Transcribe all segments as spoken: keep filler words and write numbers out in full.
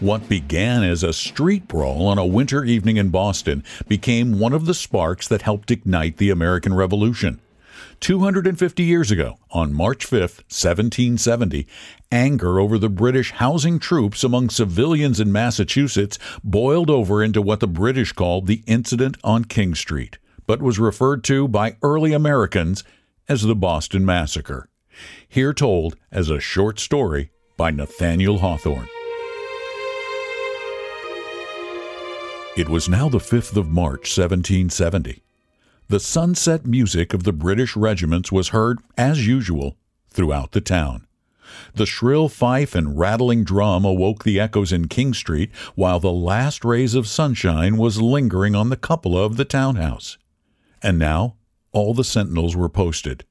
What began as a street brawl on a winter evening in Boston became one of the sparks that helped ignite the American Revolution. two hundred fifty years ago, on March fifth, seventeen seventy, anger over the British housing troops among civilians in Massachusetts boiled over into what the British called the Incident on King Street, but was referred to by early Americans as the Boston Massacre. Here told as a short story by Nathaniel Hawthorne. It was now the fifth of March, seventeen seventy. The sunset music of the British regiments was heard, as usual, throughout the town. The shrill fife and rattling drum awoke the echoes in King Street, while the last rays of sunshine was lingering on the cupola of the townhouse. And now all the sentinels were posted.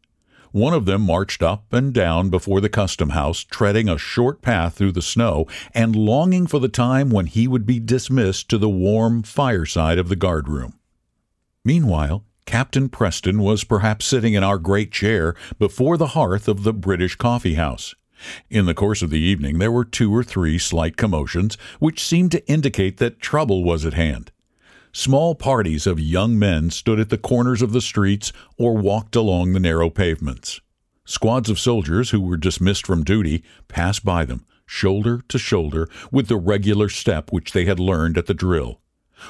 One of them marched up and down before the custom house, treading a short path through the snow and longing for the time when he would be dismissed to the warm fireside of the guard room. Meanwhile, Captain Preston was perhaps sitting in our great chair before the hearth of the British coffee house. In the course of the evening, there were two or three slight commotions, which seemed to indicate that trouble was at hand. Small parties of young men stood at the corners of the streets or walked along the narrow pavements. Squads of soldiers who were dismissed from duty passed by them, shoulder to shoulder, with the regular step which they had learned at the drill.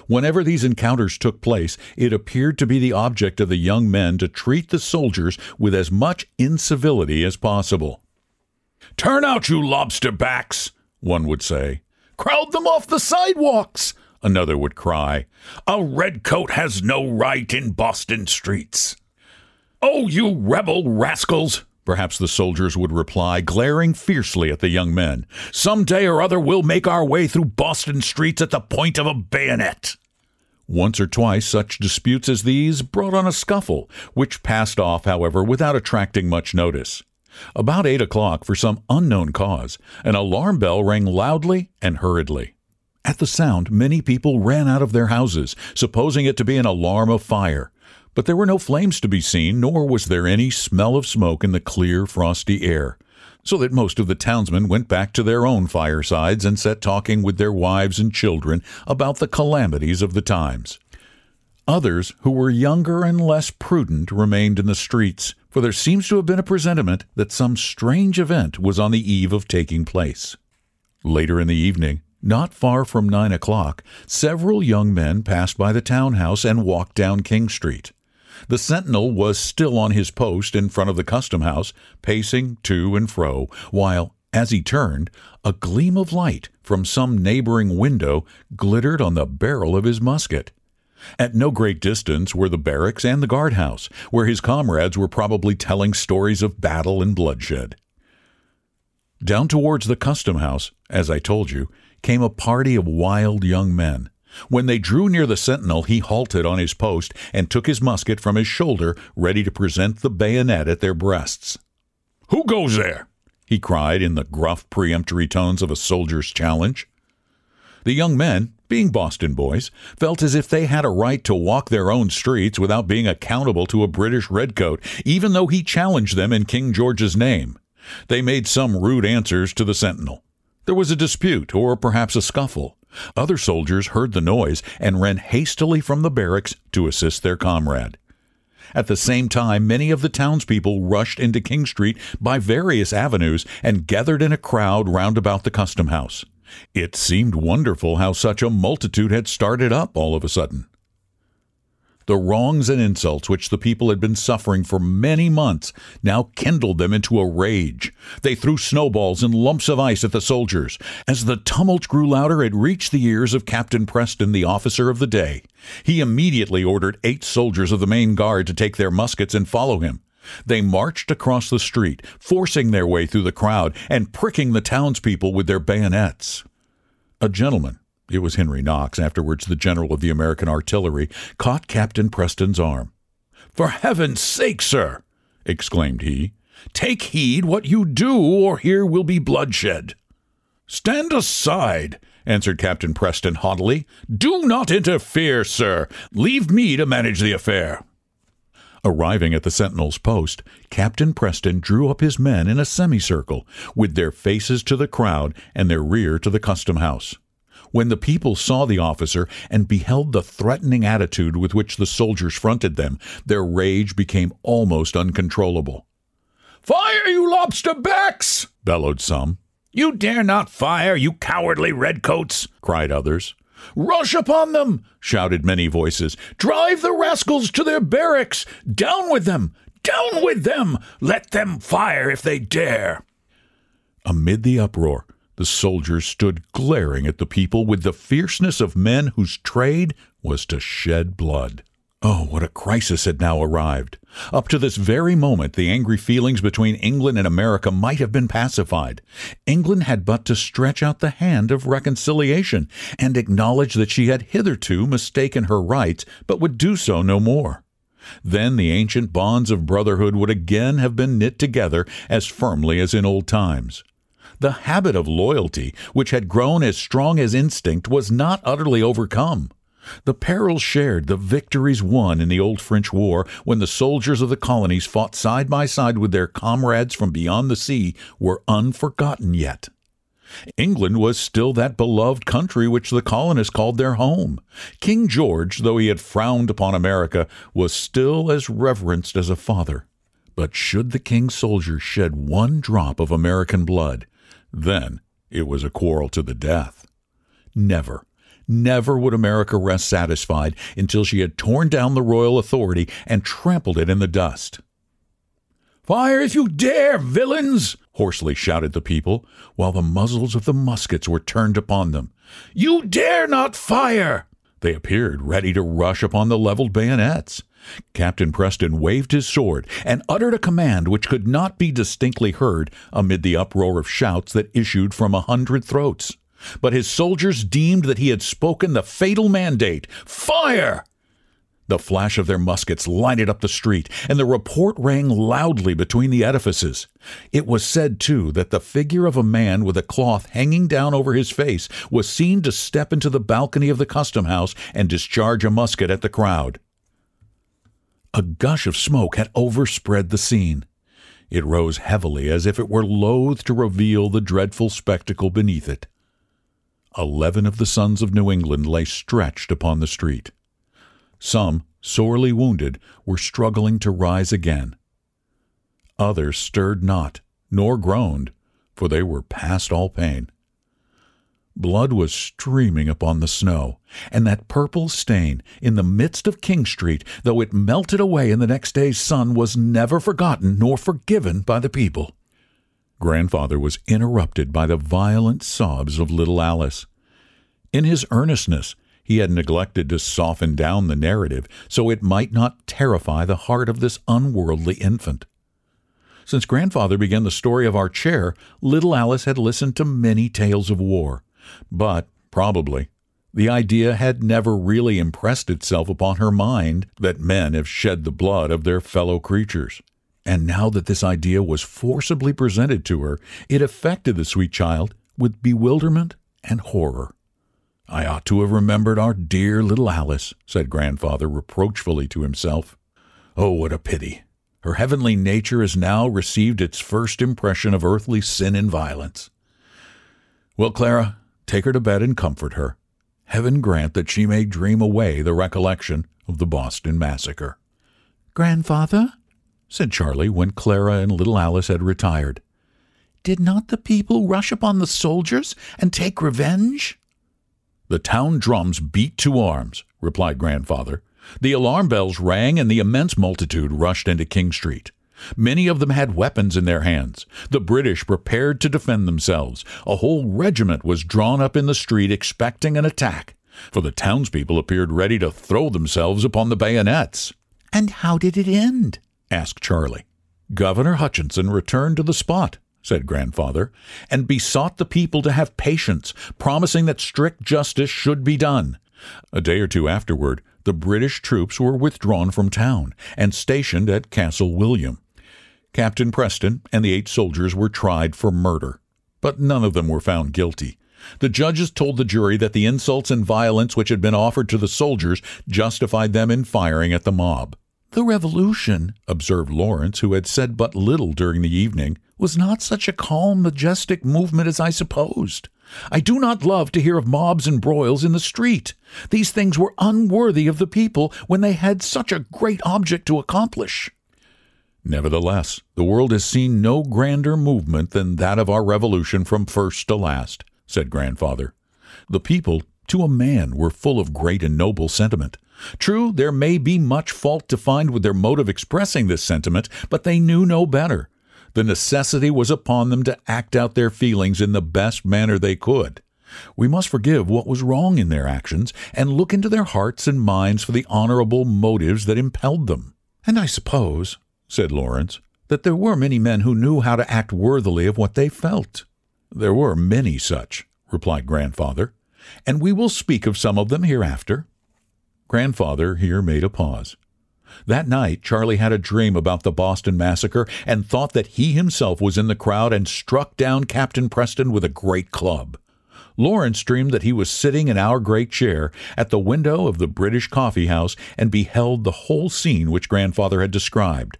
Whenever these encounters took place, it appeared to be the object of the young men to treat the soldiers with as much incivility as possible. "Turn out, you lobster backs!" one would say. "Crowd them off the sidewalks!" another would cry. "A redcoat has no right in Boston streets." "Oh, you rebel rascals!" perhaps the soldiers would reply, glaring fiercely at the young men. "Some day or other we'll make our way through Boston streets at the point of a bayonet." Once or twice such disputes as these brought on a scuffle, which passed off, however, without attracting much notice. About eight o'clock, for some unknown cause, an alarm bell rang loudly and hurriedly. At the sound, many people ran out of their houses, supposing it to be an alarm of fire. But there were no flames to be seen, nor was there any smell of smoke in the clear, frosty air, so that most of the townsmen went back to their own firesides and sat talking with their wives and children about the calamities of the times. Others, who were younger and less prudent, remained in the streets, for there seems to have been a presentiment that some strange event was on the eve of taking place. Later in the evening, not far from nine o'clock, several young men passed by the townhouse and walked down King Street. The sentinel was still on his post in front of the custom house, pacing to and fro, while, as he turned, a gleam of light from some neighboring window glittered on the barrel of his musket. At no great distance were the barracks and the guardhouse, where his comrades were probably telling stories of battle and bloodshed. Down towards the custom house, as I told you, came a party of wild young men. When they drew near the sentinel, he halted on his post and took his musket from his shoulder, ready to present the bayonet at their breasts. "Who goes there?" he cried in the gruff, peremptory tones of a soldier's challenge. The young men, being Boston boys, felt as if they had a right to walk their own streets without being accountable to a British redcoat, even though he challenged them in King George's name. They made some rude answers to the sentinel. There was a dispute, or perhaps a scuffle. Other soldiers heard the noise and ran hastily from the barracks to assist their comrade. At the same time, many of the townspeople rushed into King Street by various avenues and gathered in a crowd round about the custom house. It seemed wonderful how such a multitude had started up all of a sudden. The wrongs and insults which the people had been suffering for many months now kindled them into a rage. They threw snowballs and lumps of ice at the soldiers. As the tumult grew louder, it reached the ears of Captain Preston, the officer of the day. He immediately ordered eight soldiers of the main guard to take their muskets and follow him. They marched across the street, forcing their way through the crowd and pricking the townspeople with their bayonets. A gentleman, It was Henry Knox, afterwards the general of the American artillery, caught Captain Preston's arm. "For heaven's sake, sir," exclaimed he, "take heed what you do, or here will be bloodshed." "Stand aside," answered Captain Preston haughtily. "Do not interfere, sir. Leave me to manage the affair." Arriving at the sentinel's post, Captain Preston drew up his men in a semicircle, with their faces to the crowd and their rear to the custom house. When the people saw the officer and beheld the threatening attitude with which the soldiers fronted them, their rage became almost uncontrollable. "Fire, you lobster backs!" bellowed some. "You dare not fire, you cowardly redcoats!" cried others. "Rush upon them!" shouted many voices. "Drive the rascals to their barracks! Down with them! Down with them! Let them fire if they dare!" Amid the uproar, the soldiers stood glaring at the people with the fierceness of men whose trade was to shed blood. Oh, what a crisis had now arrived! Up to this very moment, the angry feelings between England and America might have been pacified. England had but to stretch out the hand of reconciliation and acknowledge that she had hitherto mistaken her rights, but would do so no more. Then the ancient bonds of brotherhood would again have been knit together as firmly as in old times. The habit of loyalty, which had grown as strong as instinct, was not utterly overcome. The perils shared, the victories won in the old French war, when the soldiers of the colonies fought side by side with their comrades from beyond the sea, were unforgotten yet. England was still that beloved country which the colonists called their home. King George, though he had frowned upon America, was still as reverenced as a father. But should the king's soldiers shed one drop of American blood, then it was a quarrel to the death. Never. Never would America rest satisfied until she had torn down the royal authority and trampled it in the dust. "Fire if you dare, villains!" hoarsely shouted the people, while the muzzles of the muskets were turned upon them. "You dare not fire!" They appeared ready to rush upon the leveled bayonets. Captain Preston waved his sword and uttered a command which could not be distinctly heard amid the uproar of shouts that issued from a hundred throats. But his soldiers deemed that he had spoken the fatal mandate. "Fire!" The flash of their muskets lighted up the street, and the report rang loudly between the edifices. It was said, too, that the figure of a man with a cloth hanging down over his face was seen to step into the balcony of the custom house and discharge a musket at the crowd. A gush of smoke had overspread the scene. It rose heavily as if it were loath to reveal the dreadful spectacle beneath it. Eleven of the sons of New England lay stretched upon the street. Some, sorely wounded, were struggling to rise again. Others stirred not, nor groaned, for they were past all pain. Blood was streaming upon the snow, and that purple stain in the midst of King Street, though it melted away in the next day's sun, was never forgotten nor forgiven by the people. Grandfather was interrupted by the violent sobs of little Alice. In his earnestness, he had neglected to soften down the narrative so it might not terrify the heart of this unworldly infant. Since Grandfather began the story of our chair, little Alice had listened to many tales of war. But, probably, the idea had never really impressed itself upon her mind that men have shed the blood of their fellow creatures. And now that this idea was forcibly presented to her, it affected the sweet child with bewilderment and horror. "I ought to have remembered our dear little Alice," said Grandfather reproachfully to himself. "Oh, what a pity! Her heavenly nature has now received its first impression of earthly sin and violence. Well, Clara, take her to bed and comfort her. Heaven grant that she may dream away the recollection of the Boston Massacre." "Grandfather," said Charlie when Clara and little Alice had retired, "did not the people rush upon the soldiers and take revenge?" "The town drums beat to arms," replied Grandfather. "The alarm bells rang, and the immense multitude rushed into King Street. Many of them had weapons in their hands. The British prepared to defend themselves. A whole regiment was drawn up in the street expecting an attack, for the townspeople appeared ready to throw themselves upon the bayonets." "And how did it end?" asked Charlie. "Governor Hutchinson returned to the spot, said Grandfather, and besought the people to have patience, promising that strict justice should be done. A day or two afterward, the British troops were withdrawn from town and stationed at Castle William. Captain Preston and the eight soldiers were tried for murder, but none of them were found guilty. The judges told the jury that the insults and violence which had been offered to the soldiers justified them in firing at the mob. "The revolution," observed Lawrence, who had said but little during the evening, "was not such a calm, majestic movement as I supposed. I do not love to hear of mobs and broils in the street. These things were unworthy of the people when they had such a great object to accomplish." Nevertheless, the world has seen no grander movement than that of our revolution from first to last, said Grandfather. The people, to a man, were full of great and noble sentiment. True, there may be much fault to find with their mode of expressing this sentiment, but they knew no better. The necessity was upon them to act out their feelings in the best manner they could. We must forgive what was wrong in their actions and look into their hearts and minds for the honorable motives that impelled them. "And I suppose," said Lawrence, "that there were many men who knew how to act worthily of what they felt." "There were many such," replied Grandfather, "and we will speak of some of them hereafter." Grandfather here made a pause. That night Charlie had a dream about the Boston Massacre and thought that he himself was in the crowd and struck down Captain Preston with a great club. Lawrence dreamed that he was sitting in our great chair at the window of the British coffee house and beheld the whole scene which Grandfather had described.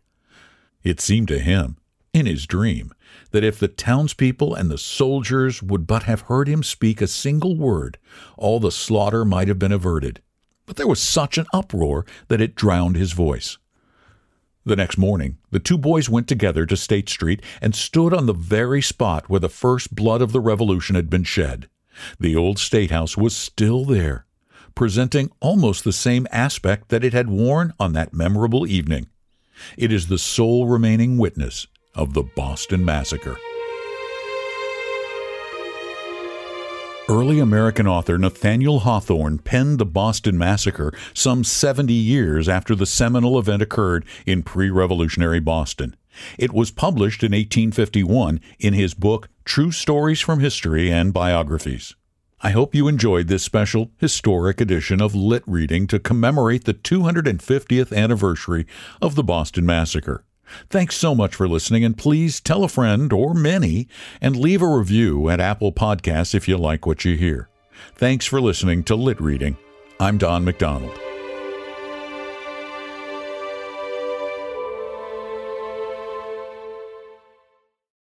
It seemed to him, in his dream, that if the townspeople and the soldiers would but have heard him speak a single word, all the slaughter might have been averted. But there was such an uproar that it drowned his voice. The next morning, the two boys went together to State Street and stood on the very spot where the first blood of the Revolution had been shed. The old State House was still there, presenting almost the same aspect that it had worn on that memorable evening. It is the sole remaining witness of the Boston Massacre. Early American author Nathaniel Hawthorne penned the Boston Massacre some seventy years after the seminal event occurred in pre-revolutionary Boston. It was published in eighteen fifty-one in his book True Stories from History and Biographies. I hope you enjoyed this special historic edition of Lit Reading to commemorate the two hundred fiftieth anniversary of the Boston Massacre. Thanks so much for listening, and please tell a friend or many and leave a review at Apple Podcasts if you like what you hear. Thanks for listening to Lit Reading. I'm Don McDonald.